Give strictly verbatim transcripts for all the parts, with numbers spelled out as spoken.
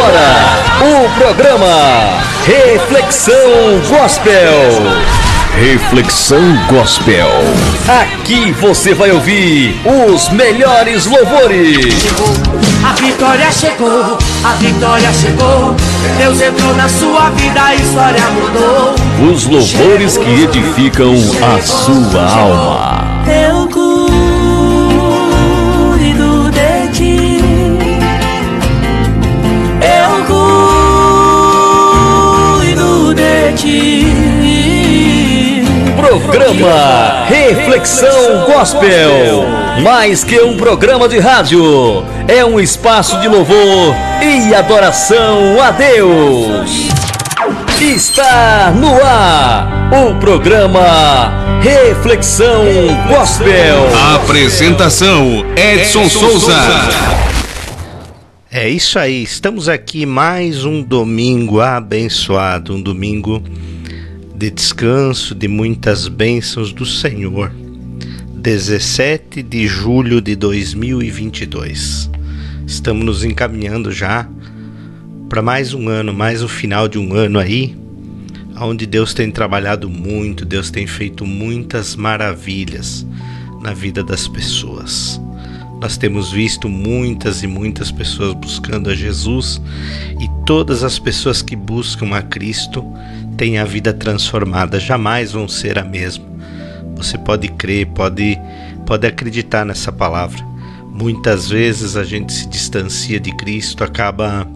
O programa Reflexão Gospel. Reflexão Gospel. Aqui você vai ouvir os melhores louvores. Chegou, a vitória chegou, a vitória chegou. Deus entrou na sua vida, a história mudou. Os louvores chegou, que edificam chegou, a sua chegou, alma. Eu cuido de ti. Eu cuido de ti. Programa Reflexão Gospel. Mais que um programa de rádio, é um espaço de louvor e adoração a Deus. Está no ar o programa Reflexão Gospel. Apresentação Edson Souza. É isso aí, estamos aqui mais um domingo abençoado, um domingo de descanso, de muitas bênçãos do Senhor, dezessete de julho de dois mil e vinte e dois, estamos nos encaminhando já para mais um ano, mais o final de um ano aí, onde Deus tem trabalhado muito, Deus tem feito muitas maravilhas na vida das pessoas. Nós temos visto muitas e muitas pessoas buscando a Jesus, e todas as pessoas que buscam a Cristo têm a vida transformada, jamais vão ser a mesma. Você pode crer, pode, pode acreditar nessa palavra. Muitas vezes a gente se distancia de Cristo, acaba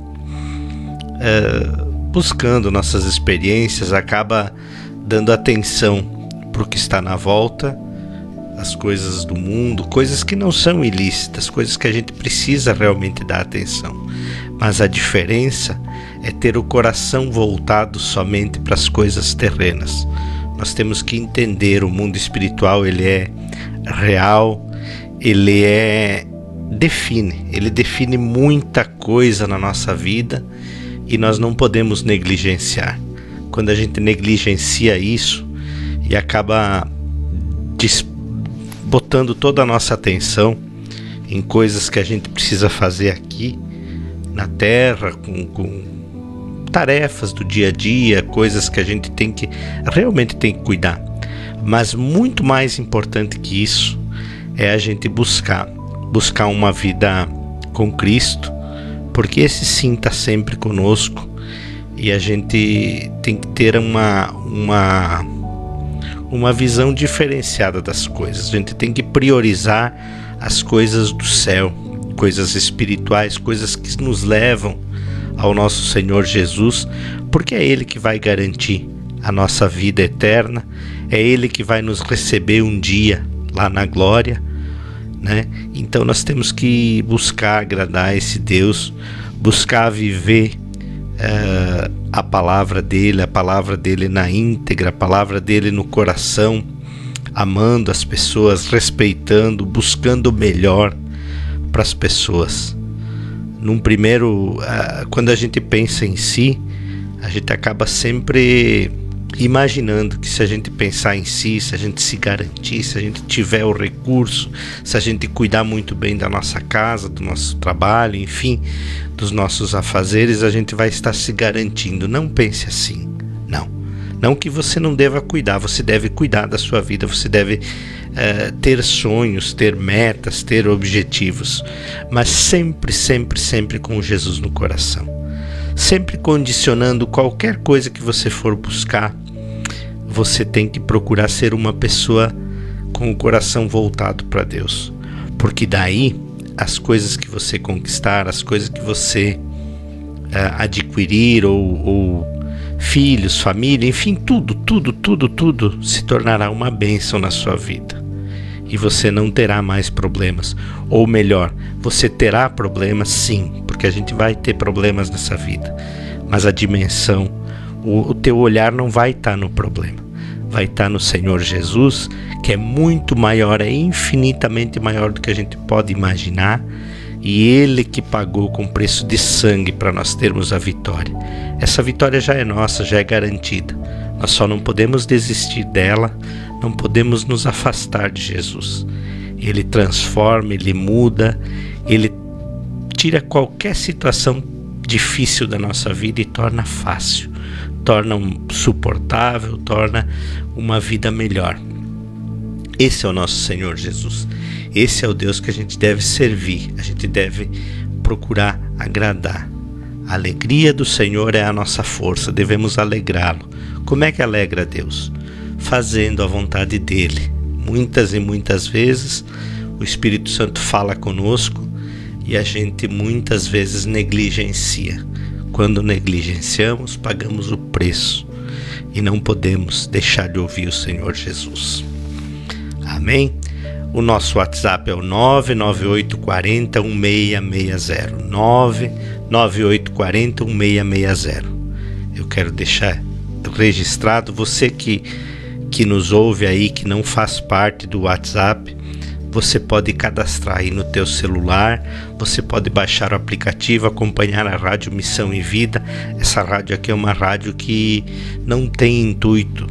é, buscando nossas experiências, acaba dando atenção para o que está na volta, as coisas do mundo, coisas que não são ilícitas, coisas que a gente precisa realmente dar atenção. Mas a diferença é ter o coração voltado somente para as coisas terrenas. Nós temos que entender, o mundo espiritual, ele é real, ele é define, ele define muita coisa na nossa vida e nós não podemos negligenciar. Quando a gente negligencia isso e acaba dispondo, botando toda a nossa atenção em coisas que a gente precisa fazer aqui na terra, com, com tarefas do dia a dia, coisas que a gente tem que, realmente tem que cuidar. Mas muito mais importante que isso é a gente buscar, buscar uma vida com Cristo, porque esse sim está sempre conosco e a gente tem que ter uma... uma Uma visão diferenciada das coisas. A gente tem que priorizar as coisas do céu, coisas espirituais, coisas que nos levam ao nosso Senhor Jesus, porque é Ele que vai garantir a nossa vida eterna, é Ele que vai nos receber um dia lá na glória, né? Então nós temos que buscar agradar esse Deus, buscar viver Uh, a palavra dele, a palavra dele na íntegra, a palavra dele no coração, amando as pessoas, respeitando, buscando o melhor para as pessoas. Num primeiro, uh, quando a gente pensa em si, a gente acaba sempre imaginando que se a gente pensar em si, se a gente se garantir, se a gente tiver o recurso, se a gente cuidar muito bem da nossa casa, do nosso trabalho, enfim, dos nossos afazeres, a gente vai estar se garantindo. Não pense assim, não. Não que você não deva cuidar, você deve cuidar da sua vida, você deve uh, ter sonhos, ter metas, ter objetivos, mas sempre, sempre, sempre com Jesus no coração. Sempre condicionando qualquer coisa que você for buscar, você tem que procurar ser uma pessoa com o coração voltado para Deus, porque daí as coisas que você conquistar, as coisas que você uh, adquirir, ou, ou filhos, família, enfim, tudo, tudo, tudo, tudo se tornará uma bênção na sua vida e você não terá mais problemas, ou melhor, você terá problemas sim, porque a gente vai ter problemas nessa vida, mas a dimensão, o, o teu olhar não vai estar no problema, vai estar no Senhor Jesus, que é muito maior, é infinitamente maior do que a gente pode imaginar, e Ele que pagou com preço de sangue para nós termos a vitória. Essa vitória já é nossa, já é garantida, nós só não podemos desistir dela, não podemos nos afastar de Jesus. Ele transforma, Ele muda, Ele tira qualquer situação difícil da nossa vida e torna fácil, torna suportável, torna uma vida melhor. Esse é o nosso Senhor Jesus. Esse é o Deus que a gente deve servir, a gente deve procurar agradar. A alegria do Senhor é a nossa força, devemos alegrá-lo. Como é que alegra Deus? Fazendo a vontade dele. Muitas e muitas vezes o Espírito Santo fala conosco e a gente muitas vezes negligencia. Quando negligenciamos, pagamos o preço e não podemos deixar de ouvir o Senhor Jesus. Amém? O nosso WhatsApp é o nove nove oito quatro zero um seis seis zero, nove nove oito quatro zero um seis seis zero. Eu quero deixar registrado, você que, que nos ouve aí, que não faz parte do WhatsApp, você pode cadastrar aí no teu celular, você pode baixar o aplicativo, acompanhar a Rádio Missão e Vida. Essa rádio aqui é uma rádio que não tem intuito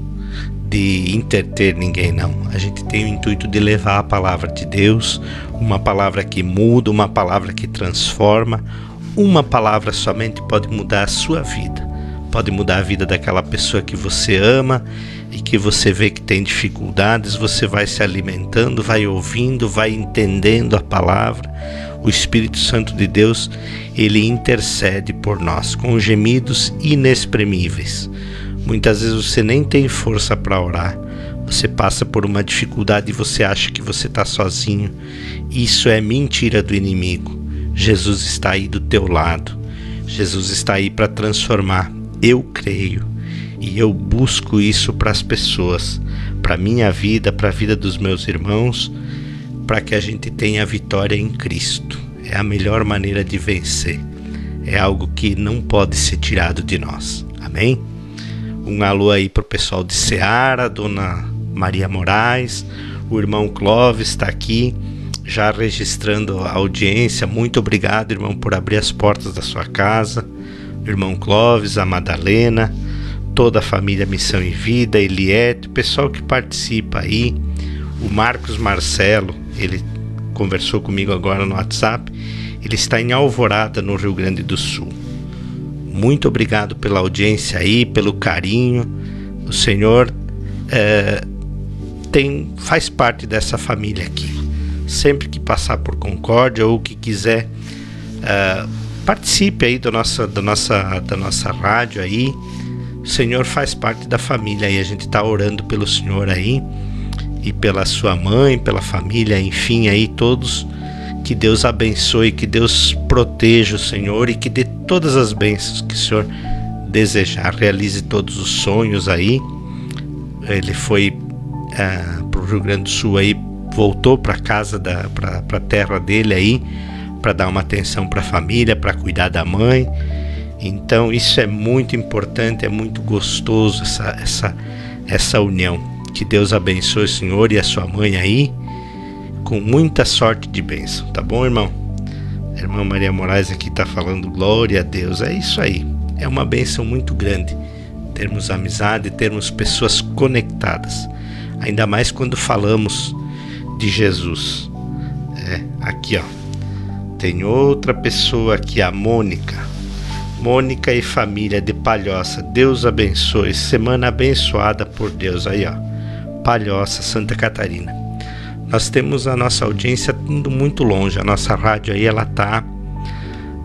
de entreter ninguém, não. A gente tem o intuito de levar a palavra de Deus, uma palavra que muda, uma palavra que transforma. Uma palavra somente pode mudar a sua vida, pode mudar a vida daquela pessoa que você ama e que você vê que tem dificuldades. Você vai se alimentando, vai ouvindo, vai entendendo a palavra. O Espírito Santo de Deus, ele intercede por nós com gemidos inexprimíveis. Muitas vezes você nem tem força para orar, você passa por uma dificuldade e você acha que você está sozinho. Isso é mentira do inimigo. Jesus está aí do teu lado, Jesus está aí para transformar. Eu creio e eu busco isso para as pessoas, para a minha vida, para a vida dos meus irmãos, para que a gente tenha vitória em Cristo. É a melhor maneira de vencer, é algo que não pode ser tirado de nós. Amém? Um alô aí pro pessoal de Ceará, Dona Maria Moraes, o irmão Clóvis está aqui já registrando a audiência. Muito obrigado, irmão, por abrir as portas da sua casa. O irmão Clóvis, a Madalena, toda a família Missão e Vida, Eliete, o pessoal que participa aí. O Marcos Marcelo, ele conversou comigo agora no WhatsApp, ele está em Alvorada, no Rio Grande do Sul. Muito obrigado pela audiência aí, pelo carinho. O Senhor é, tem, faz parte dessa família aqui. Sempre que passar por Concórdia ou que quiser, é, participe aí da nossa, da, nossa, da nossa rádio aí. O Senhor faz parte da família aí. A gente está orando pelo Senhor aí e pela sua mãe, pela família, enfim, aí todos. Que Deus abençoe, que Deus proteja o Senhor e que dê todas as bênçãos que o Senhor desejar. Realize todos os sonhos aí. Ele foi uh, para o Rio Grande do Sul aí, voltou para casa, para a terra dele aí, para dar uma atenção para a família, para cuidar da mãe. Então isso é muito importante, é muito gostoso essa, essa, essa união. Que Deus abençoe o Senhor e a sua mãe aí, com muita sorte de bênção, tá bom, irmão? A irmã Maria Moraes aqui tá falando glória a Deus. É isso aí, é uma bênção muito grande termos amizade, termos pessoas conectadas, ainda mais quando falamos de Jesus. É, aqui ó, tem outra pessoa aqui, a Mônica Mônica e família de Palhoça. Deus abençoe, semana abençoada por Deus aí ó, Palhoça, Santa Catarina. Nós temos a nossa audiência indo muito longe. A nossa rádio aí, ela está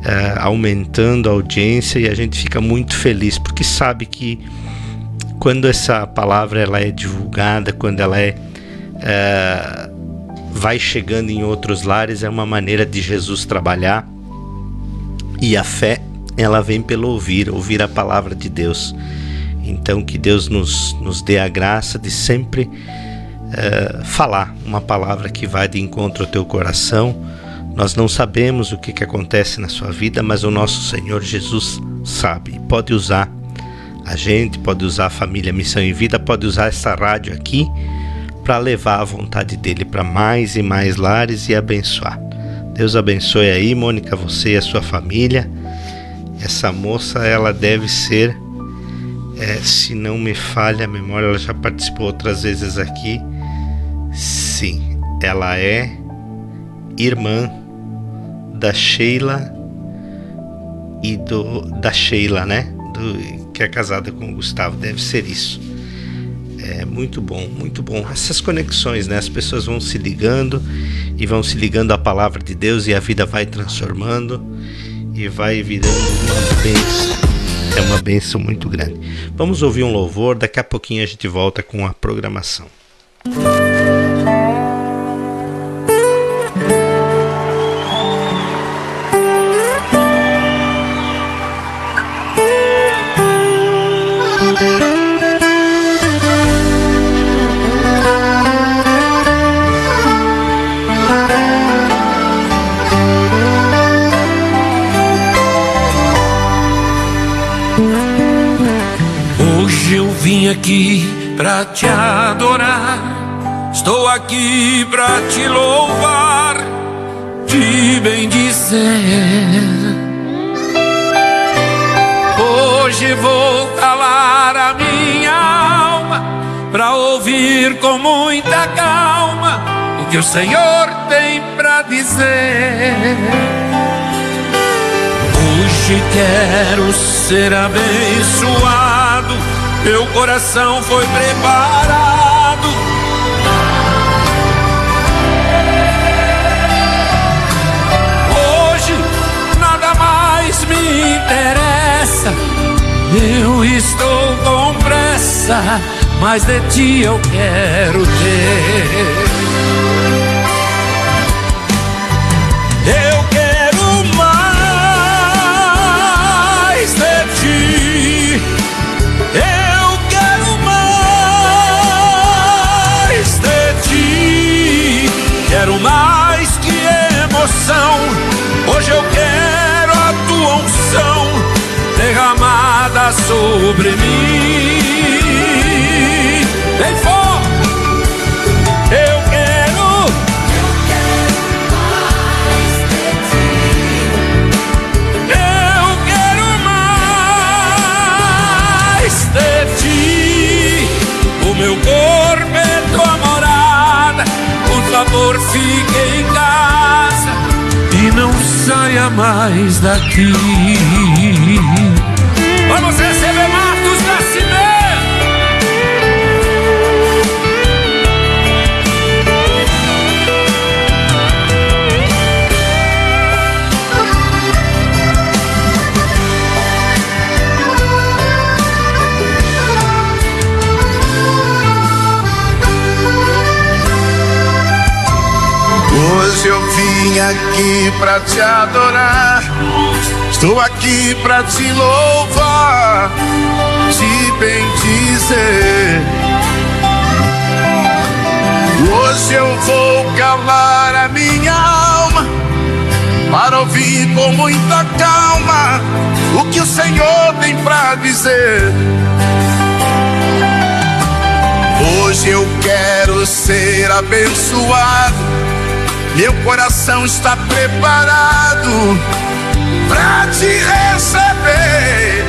é, aumentando a audiência e a gente fica muito feliz, porque sabe que quando essa palavra ela é divulgada, quando ela é, é, vai chegando em outros lares, é uma maneira de Jesus trabalhar. E a fé, ela vem pelo ouvir, ouvir a palavra de Deus. Então que Deus nos, nos dê a graça de sempre... Uh, falar uma palavra que vai de encontro ao teu coração. Nós não sabemos o que, que acontece na sua vida, mas o nosso Senhor Jesus sabe. Pode usar a gente, pode usar a família Missão e Vida, pode usar essa rádio aqui para levar a vontade dele para mais e mais lares e abençoar. Deus abençoe aí, Mônica, você e a sua família. Essa moça, ela deve ser, é, se não me falha a memória, ela já participou outras vezes aqui. Sim, ela é irmã da Sheila e do, da Sheila, né? Do, que é casada com o Gustavo. Deve ser isso. É muito bom, muito bom. Essas conexões, né? As pessoas vão se ligando e vão se ligando à palavra de Deus, e a vida vai transformando e vai virando uma bênção. É uma bênção muito grande. Vamos ouvir um louvor, daqui a pouquinho a gente volta com a programação. Aqui pra te adorar, estou aqui pra te louvar, te bendizer. Hoje vou calar a minha alma pra ouvir com muita calma o que o Senhor tem pra dizer. Hoje quero ser abençoado, meu coração foi preparado. Hoje nada mais me interessa, eu estou com pressa, mas de ti eu quero ter. Eu quero mais de ti, eu quero mais que emoção. Hoje eu quero a tua unção derramada sobre mim. Vem forte. Eu quero, eu quero mais de ti. Eu quero mais de ti. O meu corpo é tua morada. Por favor, fique em casa e não saia mais daqui. Vamos receber Marcos Marcelo. Hoje eu vim aqui pra te adorar, estou aqui pra te louvar, te bendizer. Hoje eu vou calar a minha alma para ouvir com muita calma o que o Senhor tem pra dizer. Hoje eu quero ser abençoado, meu coração está preparado pra te receber.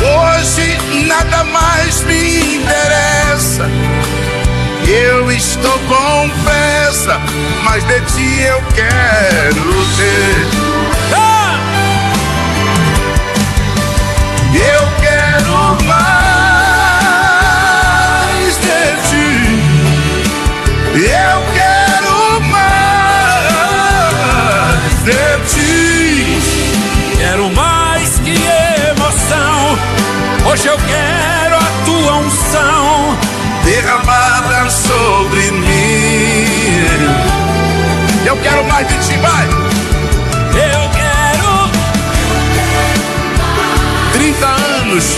Hoje nada mais me interessa, eu estou com pressa, mas de ti eu quero ter. Ah! Eu quero mais de ti. Eu quero mais de ti. Quero mais que emoção. Hoje eu quero a tua unção derramada sobre mim. Eu quero mais de ti, vai. Eu quero trinta anos.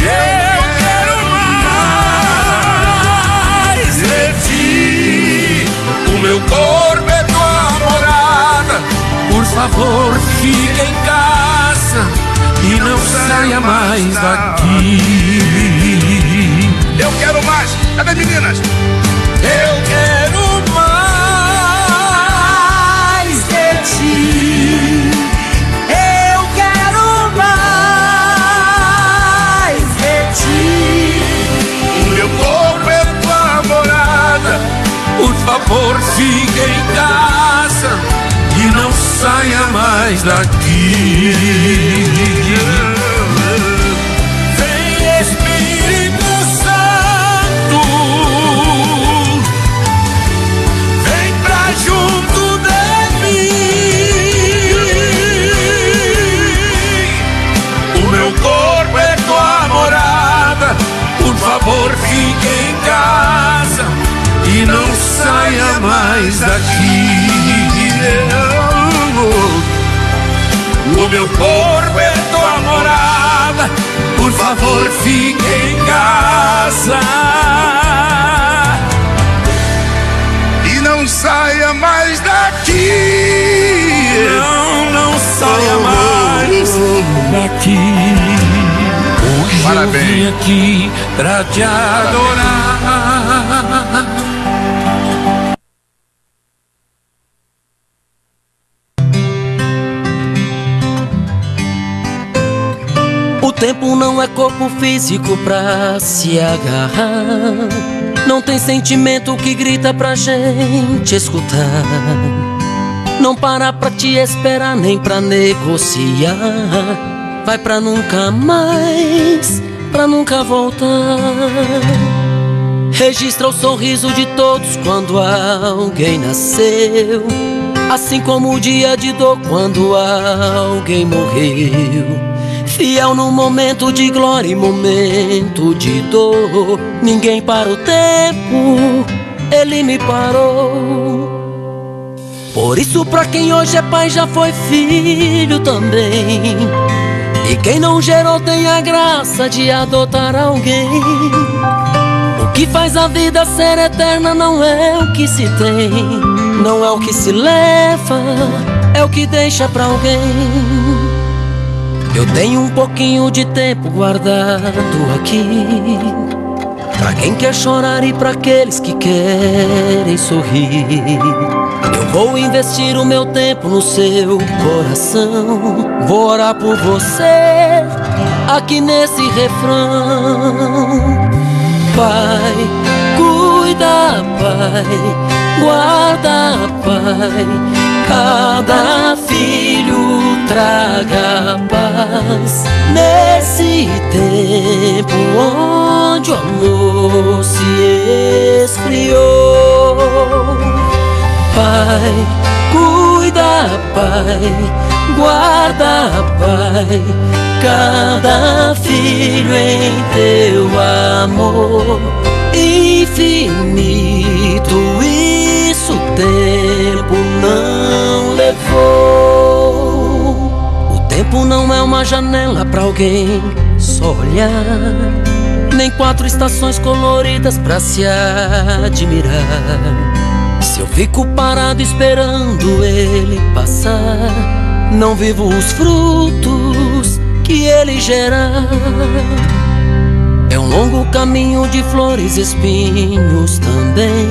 Yeah. O meu corpo é tua morada, por favor fique em casa e não saia mais daqui. Eu quero mais, cadê meninas? Eu quero mais de ti. Eu quero mais de ti. O meu corpo é tua morada, por favor, fique em casa e não se mais daqui. Vem, Espírito Santo, vem pra junto de mim. O meu corpo é tua morada, por favor, fique em casa e não saia mais daqui. O meu corpo é tua morada, por favor, fique em casa e não saia mais daqui. Não, não saia mais daqui. Hoje parabéns. Eu vim aqui pra te adorar. O tempo não é corpo físico pra se agarrar, não tem sentimento que grita pra gente escutar, não para pra te esperar nem pra negociar, vai pra nunca mais, pra nunca voltar. Registra o sorriso de todos quando alguém nasceu, assim como o dia de dor quando alguém morreu. Fiel no momento de glória e momento de dor, ninguém para o tempo, ele me parou. Por isso pra quem hoje é pai já foi filho também, e quem não gerou tem a graça de adotar alguém. O que faz a vida ser eterna não é o que se tem, não é o que se leva, é o que deixa pra alguém. Eu tenho um pouquinho de tempo guardado aqui, pra quem quer chorar e pra aqueles que querem sorrir. Eu vou investir o meu tempo no seu coração, vou orar por você aqui nesse refrão. Pai, cuida, Pai, guarda, Pai, cada filho traga paz nesse tempo onde o amor se esfriou. Pai, cuida, Pai, guarda, Pai, cada filho em teu amor infinito, isso o tempo não levou. O tempo não é uma janela pra alguém só olhar, nem quatro estações coloridas pra se admirar. Se eu fico parado esperando ele passar, não vivo os frutos que ele gerar. É um longo caminho de flores e espinhos também,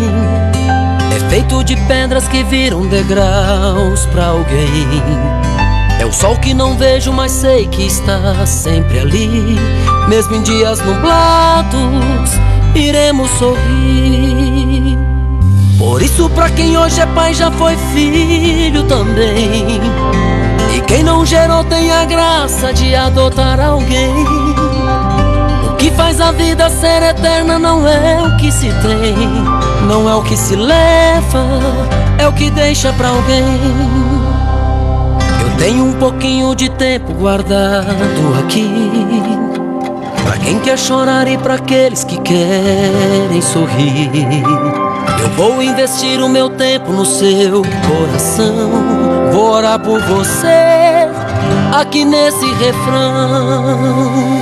é feito de pedras que viram degraus pra alguém. É o sol que não vejo, mas sei que está sempre ali, mesmo em dias nublados, iremos sorrir. Por isso pra quem hoje é pai já foi filho também, e quem não gerou tem a graça de adotar alguém. O que faz a vida ser eterna não é o que se tem, não é o que se leva, é o que deixa pra alguém. Tenho um pouquinho de tempo guardado aqui, pra quem quer chorar e pra aqueles que querem sorrir. Eu vou investir o meu tempo no seu coração, vou orar por você aqui nesse refrão.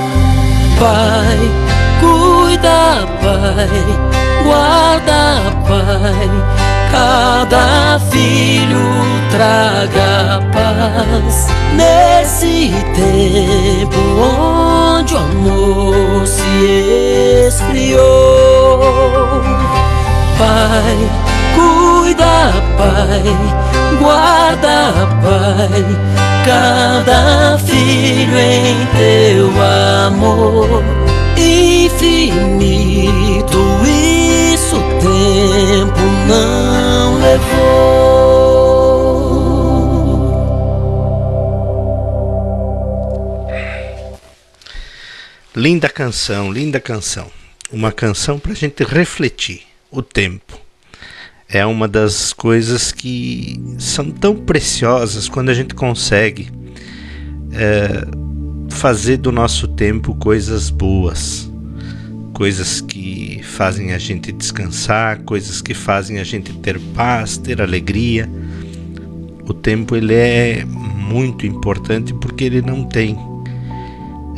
Pai, cuida, Pai, guarda, Pai, cada filho traga paz nesse tempo onde o amor se esfriou. Pai, cuida, Pai, guarda, Pai, cada filho em teu amor infinito, isso o tempo não levou. Linda canção, linda canção. Uma canção para a gente refletir o tempo. É uma das coisas que são tão preciosas quando a gente consegue é, fazer do nosso tempo coisas boas. Coisas que fazem a gente descansar, coisas que fazem a gente ter paz, ter alegria. O tempo ele é muito importante porque ele não tem,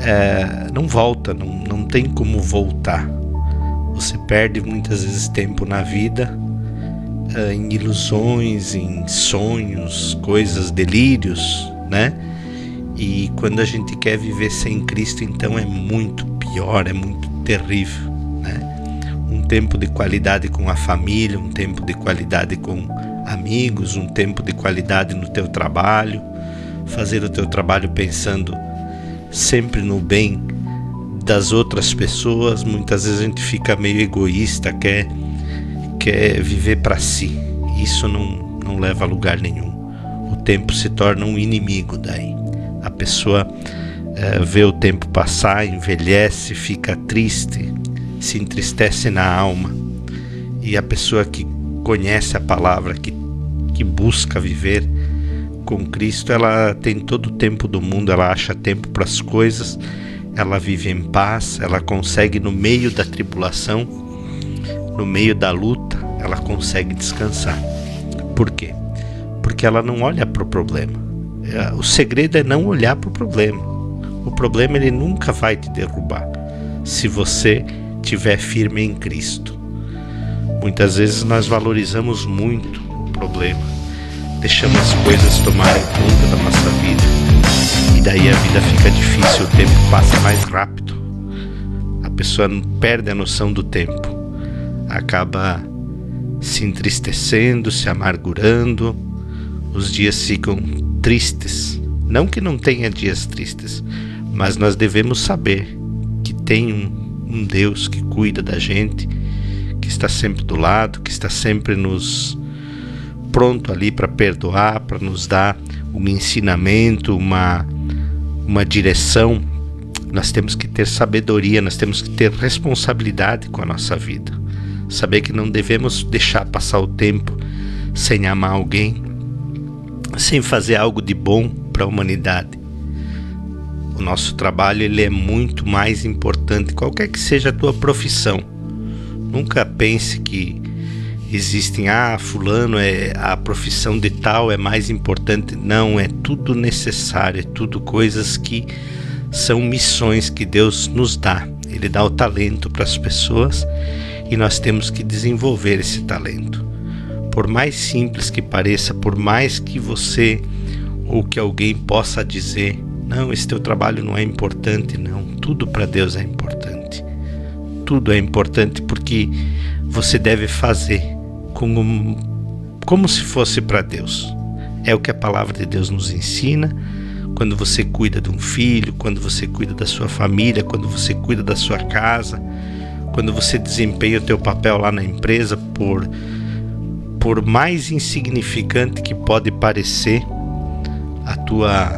é, não volta, não, não tem como voltar. Você perde muitas vezes tempo na vida, é, em ilusões, em sonhos, coisas, delírios, né? E quando a gente quer viver sem Cristo, então é muito pior, é muito terrível, né? Um tempo de qualidade com a família, um tempo de qualidade com amigos, um tempo de qualidade no teu trabalho, fazer o teu trabalho pensando sempre no bem das outras pessoas. Muitas vezes a gente fica meio egoísta, quer, quer viver para si. Isso não, não leva a lugar nenhum. O tempo se torna um inimigo daí. A pessoa é, vê o tempo passar, envelhece, fica triste, se entristece na alma. E a pessoa que conhece a palavra, que, que busca viver com Cristo, ela tem todo o tempo do mundo, ela acha tempo para as coisas, ela vive em paz, ela consegue no meio da tribulação, no meio da luta, ela consegue descansar. Por quê? Porque ela não olha para o problema. O segredo é não olhar para o problema. O problema ele nunca vai te derrubar se você estiver firme em Cristo. Muitas vezes nós valorizamos muito o problema, deixamos as coisas tomarem conta da nossa vida e daí a vida fica difícil, o tempo passa mais rápido, a pessoa perde a noção do tempo, acaba se entristecendo, se amargurando, os dias ficam tristes. Não que não tenha dias tristes, mas nós devemos saber que tem um, um Deus que cuida da gente, que está sempre do lado, que está sempre nos pronto ali para perdoar, para nos dar um ensinamento, uma, uma direção. Nós temos que ter sabedoria, nós temos que ter responsabilidade com a nossa vida. Saber que não devemos deixar passar o tempo sem amar alguém, sem fazer algo de bom para a humanidade. O nosso trabalho ele é muito mais importante, qualquer que seja a tua profissão. Nunca pense que existem, ah, fulano, é, a profissão de tal é mais importante. Não, é tudo necessário, é tudo coisas que são missões que Deus nos dá. Ele dá o talento para as pessoas e nós temos que desenvolver esse talento. Por mais simples que pareça, por mais que você ou que alguém possa dizer, não, esse teu trabalho não é importante, não, tudo para Deus é importante. Tudo é importante porque você deve fazer como, como se fosse para Deus. É o que a palavra de Deus nos ensina. Quando você cuida de um filho, quando você cuida da sua família, quando você cuida da sua casa, quando você desempenha o teu papel lá na empresa, por, por mais insignificante que pode parecer a tua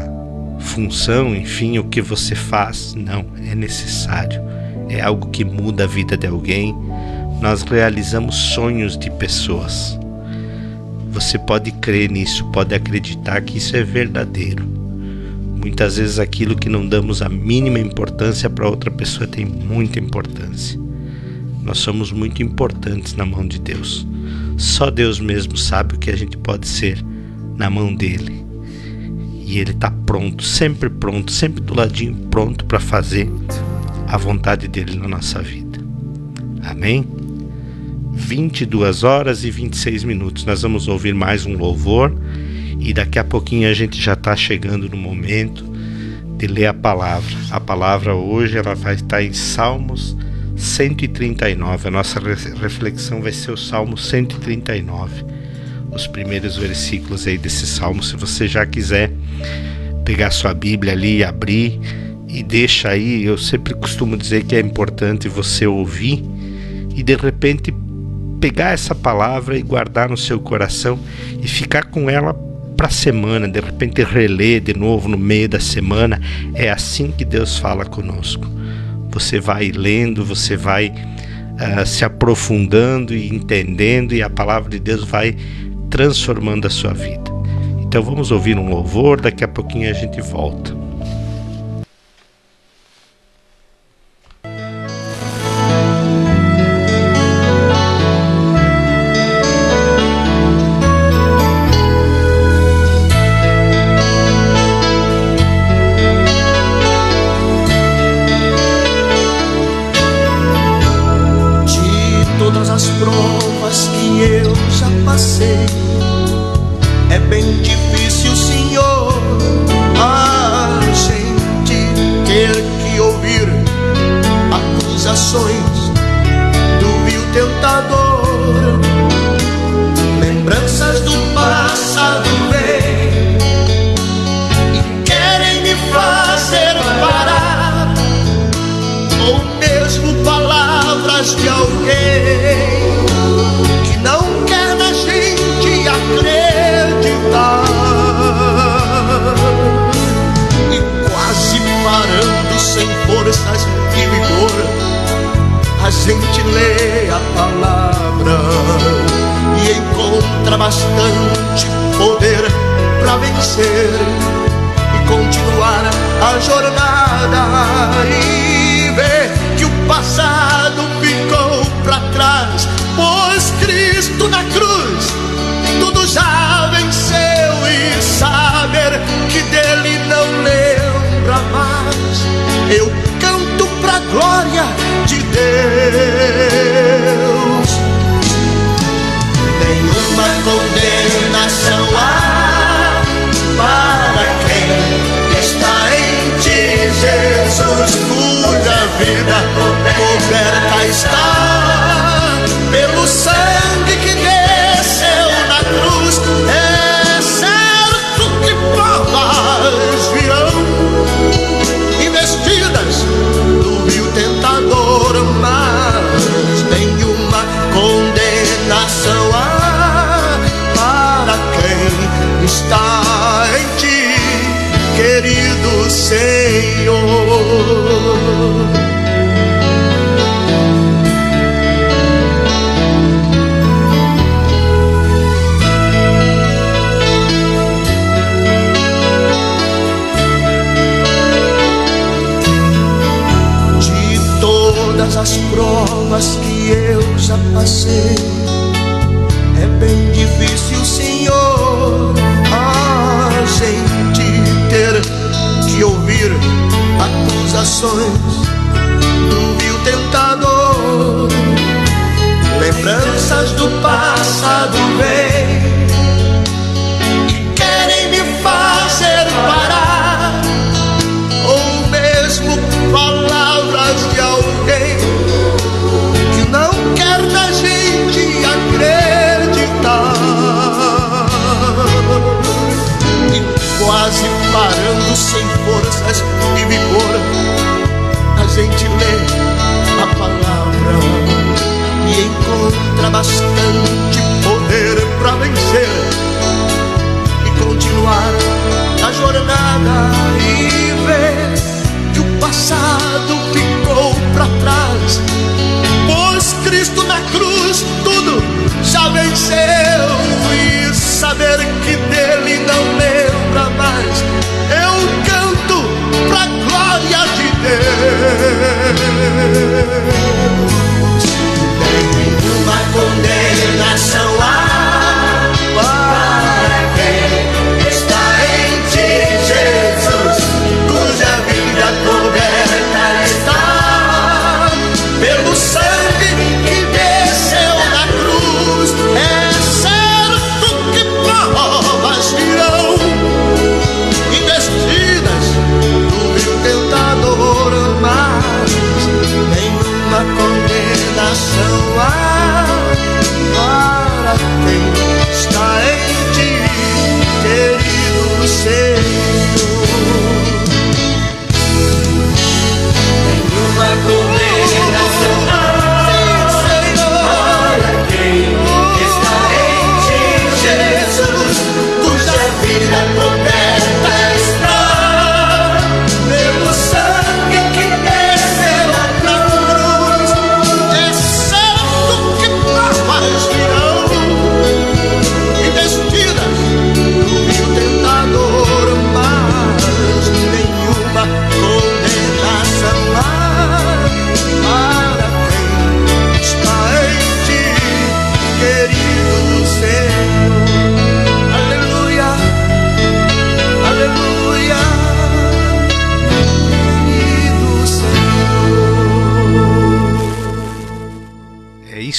função, enfim, o que você faz, não, é necessário. É algo que muda a vida de alguém. Nós realizamos sonhos de pessoas. Você pode crer nisso, pode acreditar que isso é verdadeiro. Muitas vezes aquilo que não damos a mínima importância para outra pessoa tem muita importância. Nós somos muito importantes na mão de Deus. Só Deus mesmo sabe o que a gente pode ser na mão dele. E ele está pronto, sempre pronto, sempre do ladinho pronto para fazer a vontade dele na nossa vida. Amém? vinte e duas horas e vinte e seis minutos. Nós vamos ouvir mais um louvor e daqui a pouquinho a gente já está chegando no momento de ler a palavra. A palavra hoje ela vai estar em Salmos cento e trinta e nove. A nossa reflexão vai ser o Salmo cento e trinta e nove. Os primeiros versículos aí desse Salmo. Se você já quiser pegar sua Bíblia ali e abrir, e deixa aí, eu sempre costumo dizer que é importante você ouvir e de repente pegar essa palavra e guardar no seu coração e ficar com ela para a semana, de repente reler de novo no meio da semana. É assim que Deus fala conosco. você vai lendo, você vai uh, se aprofundando e entendendo, e a palavra de Deus vai transformando a sua vida. Então vamos ouvir um louvor, daqui a pouquinho a gente volta.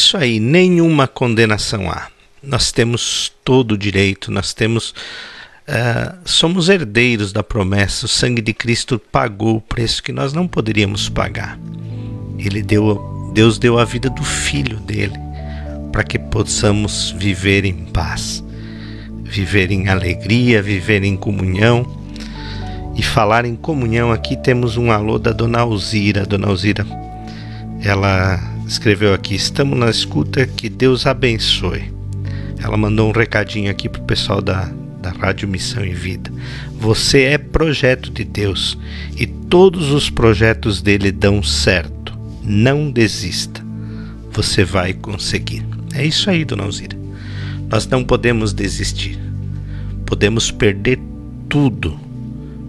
isso aí, nenhuma condenação há. Nós temos todo o direito, nós temos, uh, somos herdeiros da promessa. O sangue de Cristo pagou o preço que nós não poderíamos pagar. Ele deu, Deus deu a vida do Filho dele para que possamos viver em paz, viver em alegria, viver em comunhão. E falar em comunhão, aqui temos um alô da Dona Alzira. Dona Alzira, ela escreveu aqui: estamos na escuta, que Deus abençoe. Ela mandou um recadinho aqui pro pessoal da, da Rádio Missão e Vida. Você é projeto de Deus e todos os projetos dele dão certo. Não desista, você vai conseguir. É isso aí, Dona Alzira. Nós não podemos desistir. Podemos perder tudo,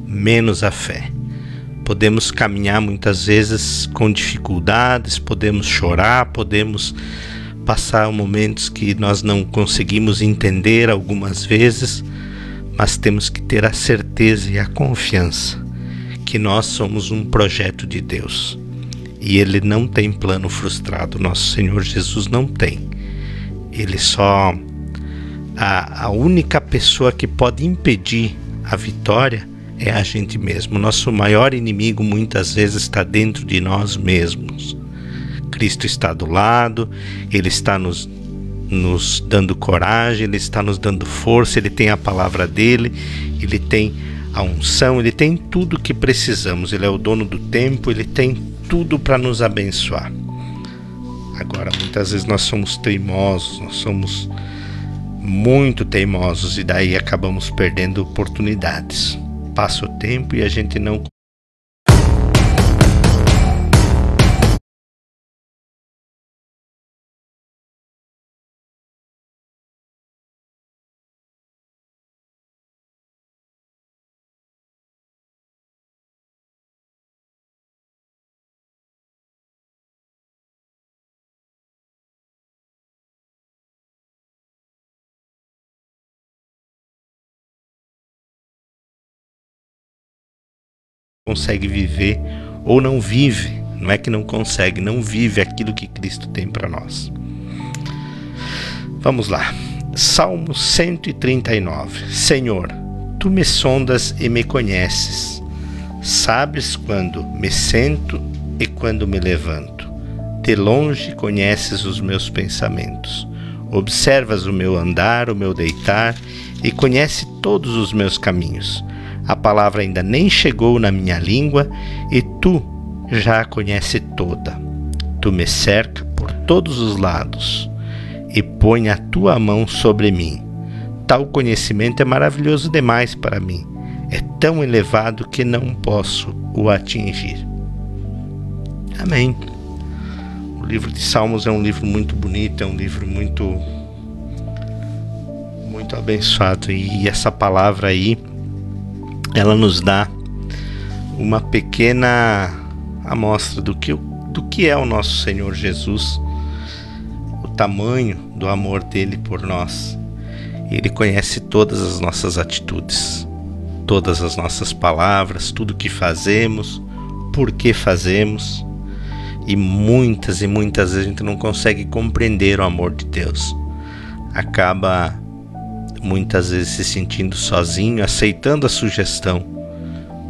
menos a fé. Podemos caminhar muitas vezes com dificuldades, podemos chorar, podemos passar momentos que nós não conseguimos entender algumas vezes, mas temos que ter a certeza e a confiança que nós somos um projeto de Deus e Ele não tem plano frustrado. Nosso Senhor Jesus não tem. Ele só... A, a única pessoa que pode impedir a vitória é a gente mesmo. Nosso maior inimigo muitas vezes está dentro de nós mesmos. Cristo está do lado, Ele está nos, nos dando coragem, Ele está nos dando força, Ele tem a palavra dEle, Ele tem a unção, Ele tem tudo que precisamos. Ele é o dono do tempo, Ele tem tudo para nos abençoar. Agora, muitas vezes nós somos teimosos, nós somos muito teimosos e daí acabamos perdendo oportunidades. Passa o tempo e a gente não... consegue viver ou não vive, não é que não consegue, não vive aquilo que Cristo tem para nós. Vamos lá, Salmo cento e trinta e nove. Senhor, tu me sondas e me conheces, sabes quando me sento e quando me levanto, de longe conheces os meus pensamentos, observas o meu andar, o meu deitar e conhece todos os meus caminhos. A palavra ainda nem chegou na minha língua e tu já a conhece toda. Tu me cerca por todos os lados e põe a tua mão sobre mim. Tal conhecimento é maravilhoso demais para mim. É tão elevado que não posso o atingir. Amém. O livro de Salmos é um livro muito bonito, é um livro muito, muito abençoado. E essa palavra aí, ela nos dá uma pequena amostra do que, do que é o nosso Senhor Jesus, o tamanho do amor dele por nós. Ele conhece todas as nossas atitudes, todas as nossas palavras, tudo que fazemos, por que fazemos. E muitas e muitas vezes a gente não consegue compreender o amor de Deus. Acaba muitas vezes se sentindo sozinho, aceitando a sugestão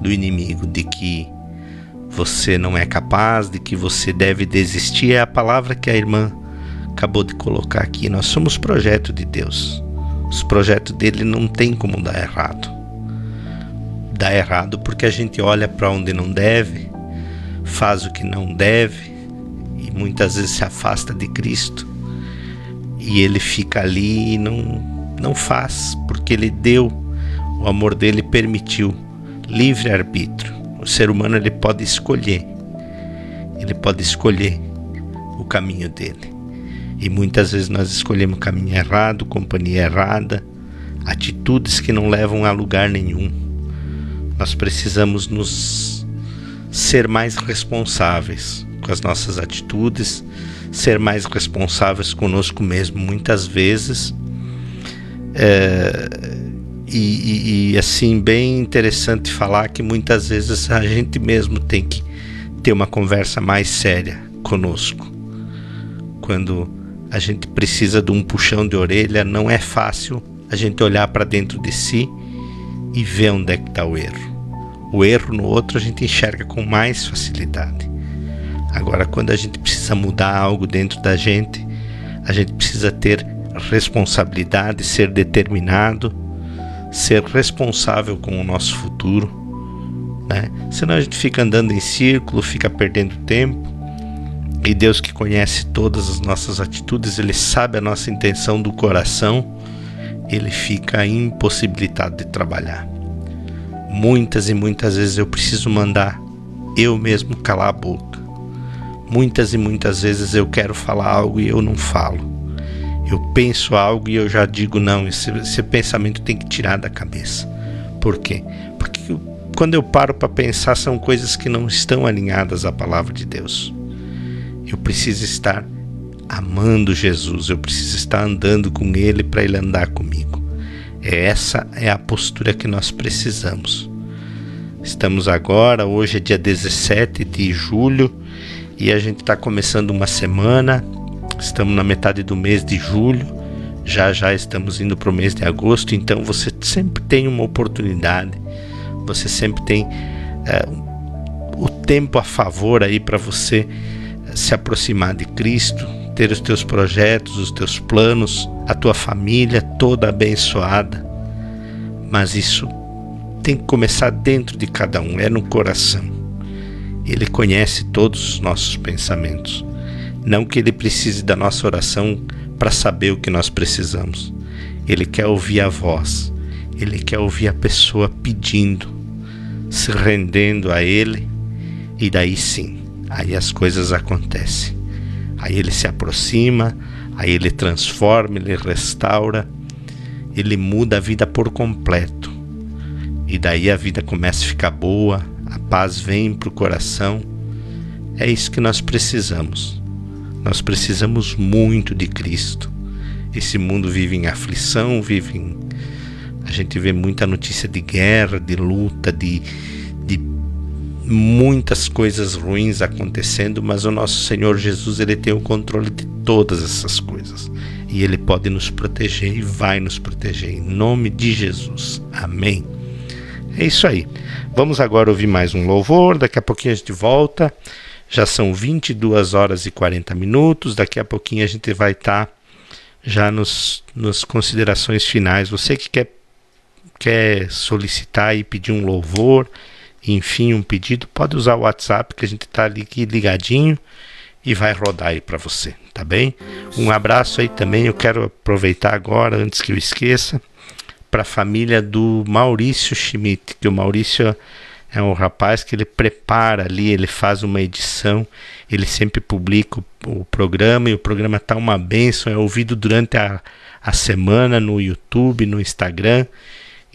do inimigo de que você não é capaz, de que você deve desistir. É a palavra que a irmã acabou de colocar aqui. Nós somos projeto de Deus. Os projetos dele não tem como dar errado. Dá errado porque a gente olha para onde não deve, faz o que não deve e muitas vezes se afasta de Cristo. E ele fica ali e não... não faz, porque ele deu, o amor dele permitiu livre arbítrio. O ser humano, ele pode escolher, ele pode escolher o caminho dele, e muitas vezes nós escolhemos caminho errado, companhia errada, atitudes que não levam a lugar nenhum. Nós precisamos nos ser mais responsáveis com as nossas atitudes, ser mais responsáveis conosco mesmo muitas vezes. É, e, e assim, bem interessante falar que muitas vezes a gente mesmo tem que ter uma conversa mais séria conosco. Quando a gente precisa de um puxão de orelha, não é fácil a gente olhar para dentro de si e ver onde é que está o erro. O erro no outro a gente enxerga com mais facilidade. Agora, quando a gente precisa mudar algo dentro da gente, a gente precisa ter responsabilidade, ser determinado, ser responsável com o nosso futuro, né? Senão a gente fica andando em círculo, fica perdendo tempo. E Deus, que conhece todas as nossas atitudes, Ele sabe a nossa intenção do coração, Ele fica impossibilitado de trabalhar. Muitas e muitas vezes eu preciso mandar eu mesmo calar a boca. Muitas e muitas vezes eu quero falar algo e eu não falo. Eu penso algo e eu já digo não, esse, esse pensamento tem que tirar da cabeça. Por quê? Porque quando eu paro para pensar, são coisas que não estão alinhadas à palavra de Deus. Eu preciso estar amando Jesus, eu preciso estar andando com Ele para Ele andar comigo. Essa é a postura que nós precisamos. Estamos agora, hoje é dia dezessete de julho e a gente está começando uma semana. Estamos na metade do mês de julho, já já estamos indo para o mês de agosto, então você sempre tem uma oportunidade, você sempre tem é, o tempo a favor aí para você se aproximar de Cristo, ter os teus projetos, os teus planos, a tua família toda abençoada. Mas isso tem que começar dentro de cada um, é no coração. Ele conhece todos os nossos pensamentos. Não que Ele precise da nossa oração para saber o que nós precisamos. Ele quer ouvir a voz. Ele quer ouvir a pessoa pedindo, se rendendo a Ele. E daí sim, aí as coisas acontecem. Aí Ele se aproxima, aí Ele transforma, Ele restaura. Ele muda a vida por completo. E daí a vida começa a ficar boa, a paz vem para o coração. É isso que nós precisamos. Nós precisamos muito de Cristo. Esse mundo vive em aflição, vive em... a gente vê muita notícia de guerra, de luta, de, de muitas coisas ruins acontecendo, mas o nosso Senhor Jesus, Ele tem o controle de todas essas coisas. E Ele pode nos proteger e vai nos proteger. Em nome de Jesus. Amém. É isso aí. Vamos agora ouvir mais um louvor. Daqui a pouquinho a gente volta. Já são vinte e duas horas e quarenta minutos, daqui a pouquinho a gente vai estar tá já nos, nas considerações finais. Você que quer, quer solicitar e pedir um louvor, enfim, um pedido, pode usar o WhatsApp que a gente está ali ligadinho e vai rodar aí para você, tá bem? Um abraço aí também, eu quero aproveitar agora, antes que eu esqueça, para a família do Maurício Schmidt, que o Maurício... é um rapaz que ele prepara ali, ele faz uma edição, ele sempre publica o, o programa, e o programa está uma bênção, é ouvido durante a, a semana no YouTube, no Instagram.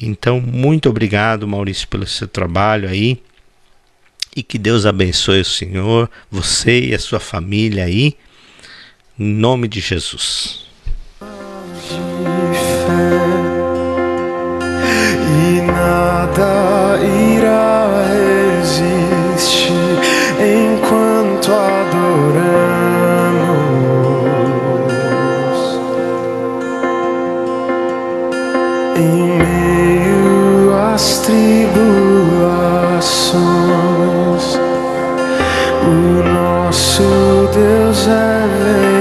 Então, muito obrigado, Maurício, pelo seu trabalho aí, e que Deus abençoe o senhor, você e a sua família aí, em nome de Jesus. E nada irá resistir enquanto adoramos em meio às tribulações. O nosso Deus é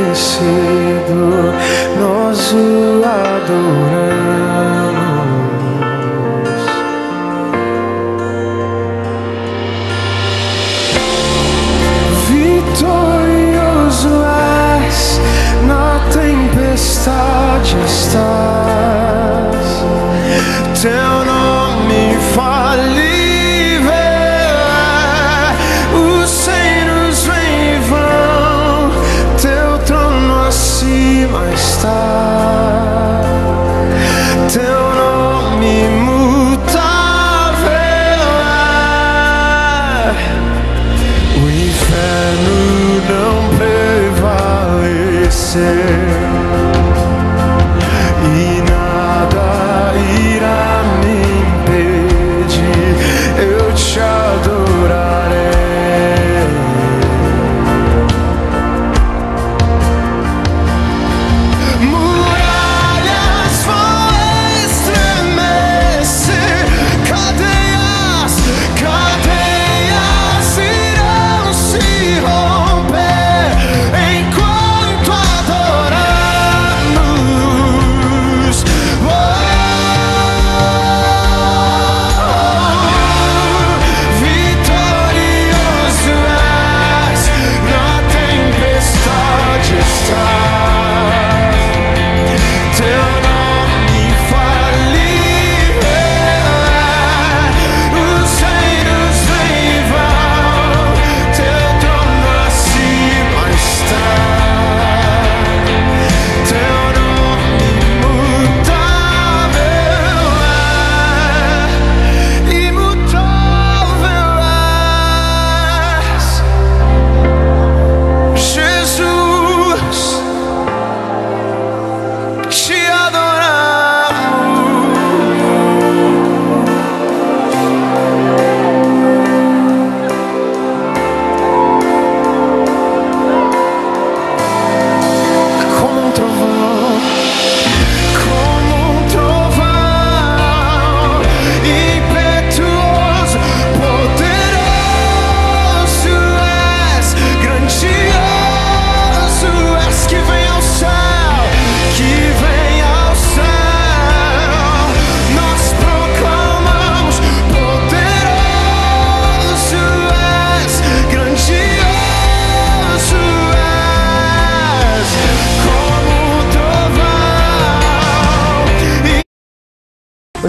vencedor, nós o adoramos. Tempestade estás, teu nome infalível é, os senhores vêm e vão, teu trono acima está, teu nome imutável é, o inferno não prevaleceu.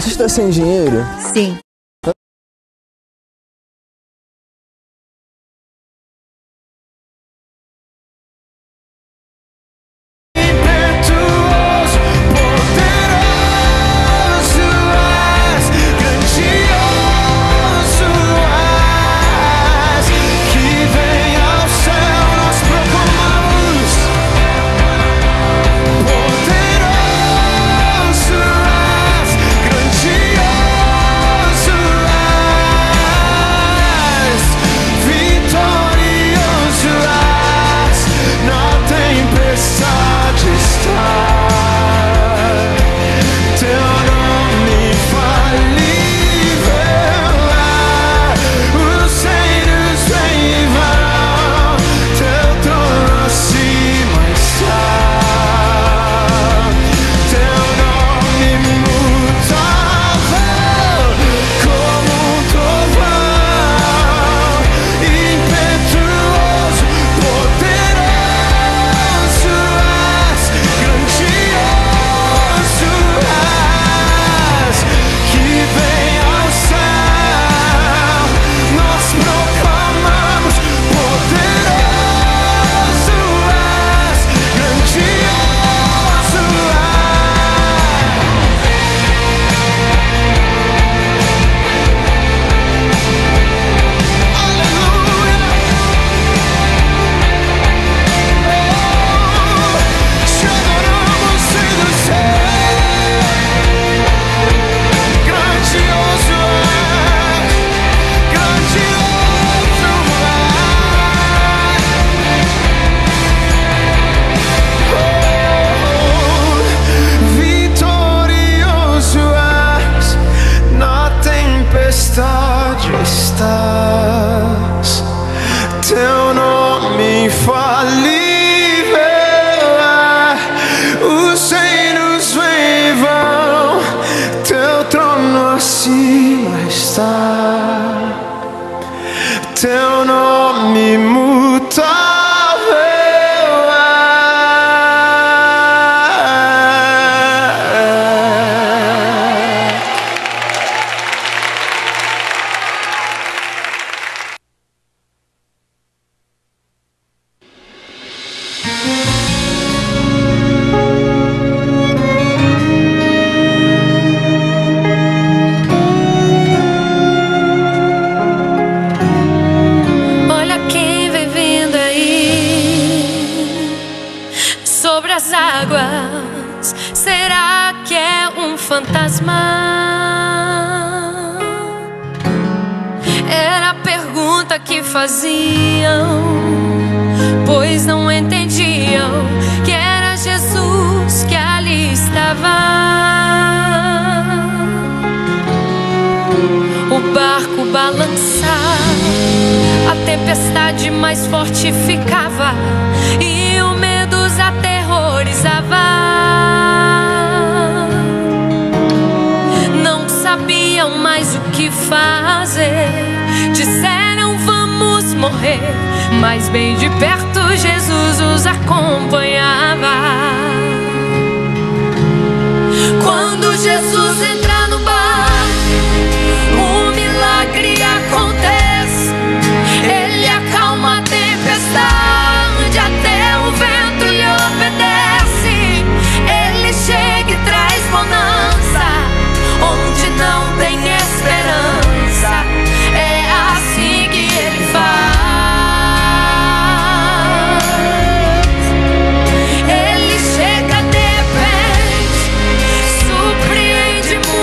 Você está sem dinheiro? Sim. Surpreende muito.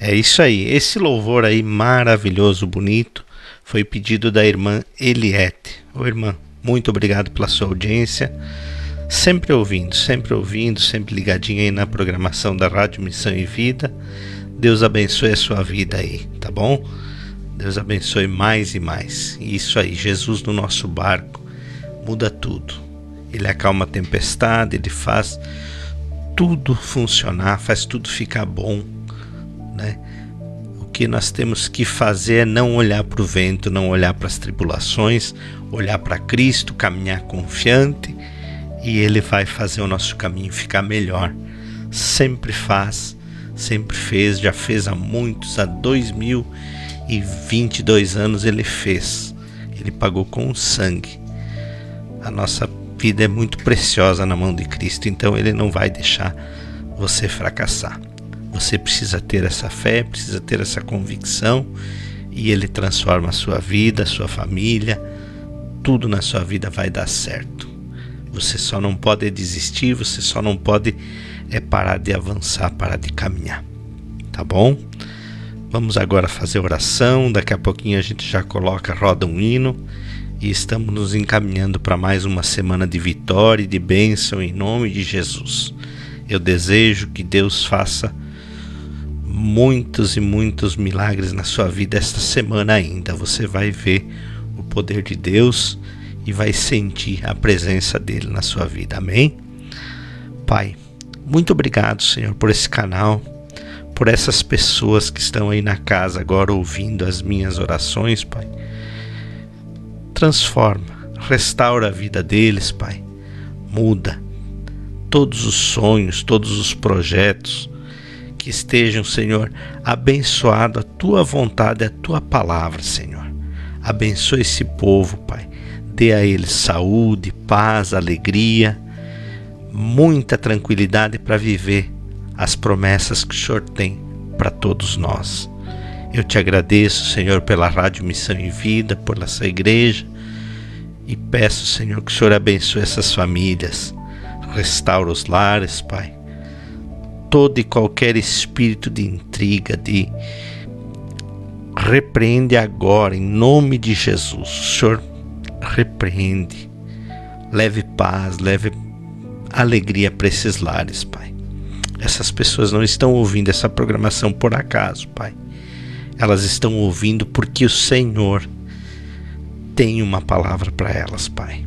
É isso aí, esse louvor aí maravilhoso, bonito, foi pedido da irmã Eliete. Ô irmã, muito obrigado pela sua audiência, sempre ouvindo, sempre ouvindo, sempre ligadinha aí na programação da Rádio Missão e Vida. Deus abençoe a sua vida aí, tá bom? Deus abençoe mais e mais. Isso aí, Jesus no nosso barco muda tudo. Ele acalma a tempestade, ele faz tudo funcionar, faz tudo ficar bom, né? O que nós temos que fazer é não olhar para o vento, não olhar para as tribulações, olhar para Cristo, caminhar confiante, e ele vai fazer o nosso caminho ficar melhor. Sempre faz, sempre fez, já fez há muitos, há dois mil e vinte e dois anos ele fez, ele pagou com o sangue. A nossa vida é muito preciosa na mão de Cristo, então ele não vai deixar você fracassar. Você precisa ter essa fé, precisa ter essa convicção, e ele transforma a sua vida, a sua família, tudo na sua vida vai dar certo. Você só não pode desistir, você só não pode é parar de avançar, parar de caminhar, tá bom? Vamos agora fazer oração, daqui a pouquinho a gente já coloca, roda um hino, e estamos nos encaminhando para mais uma semana de vitória e de bênção em nome de Jesus. Eu desejo que Deus faça muitos e muitos milagres na sua vida esta semana ainda. Você vai ver o poder de Deus e vai sentir a presença dele na sua vida, amém? Pai, muito obrigado, Senhor, por esse canal, por essas pessoas que estão aí na casa agora ouvindo as minhas orações, Pai. Transforma, restaura a vida deles, Pai. Muda todos os sonhos, todos os projetos que estejam, Senhor, abençoado a Tua vontade, a Tua palavra, Senhor. Abençoa esse povo, Pai. Dê a eles saúde, paz, alegria, muita tranquilidade para viver as promessas que o Senhor tem para todos nós. Eu te agradeço, Senhor, pela Rádio Missão e Vida, por essa igreja, e peço, Senhor, que o Senhor abençoe essas famílias, restaura os lares, Pai. Todo e qualquer espírito de intriga, de repreende agora, em nome de Jesus. O Senhor repreende, leve paz, leve alegria para esses lares, Pai. Essas pessoas não estão ouvindo essa programação por acaso, Pai. Elas estão ouvindo porque o Senhor tem uma palavra para elas, Pai.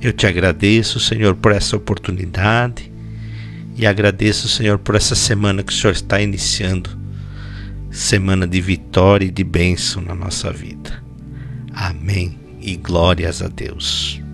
Eu te agradeço, Senhor, por essa oportunidade, e agradeço, Senhor, por essa semana que o Senhor está iniciando, semana de vitória e de bênção na nossa vida. Amém e glórias a Deus.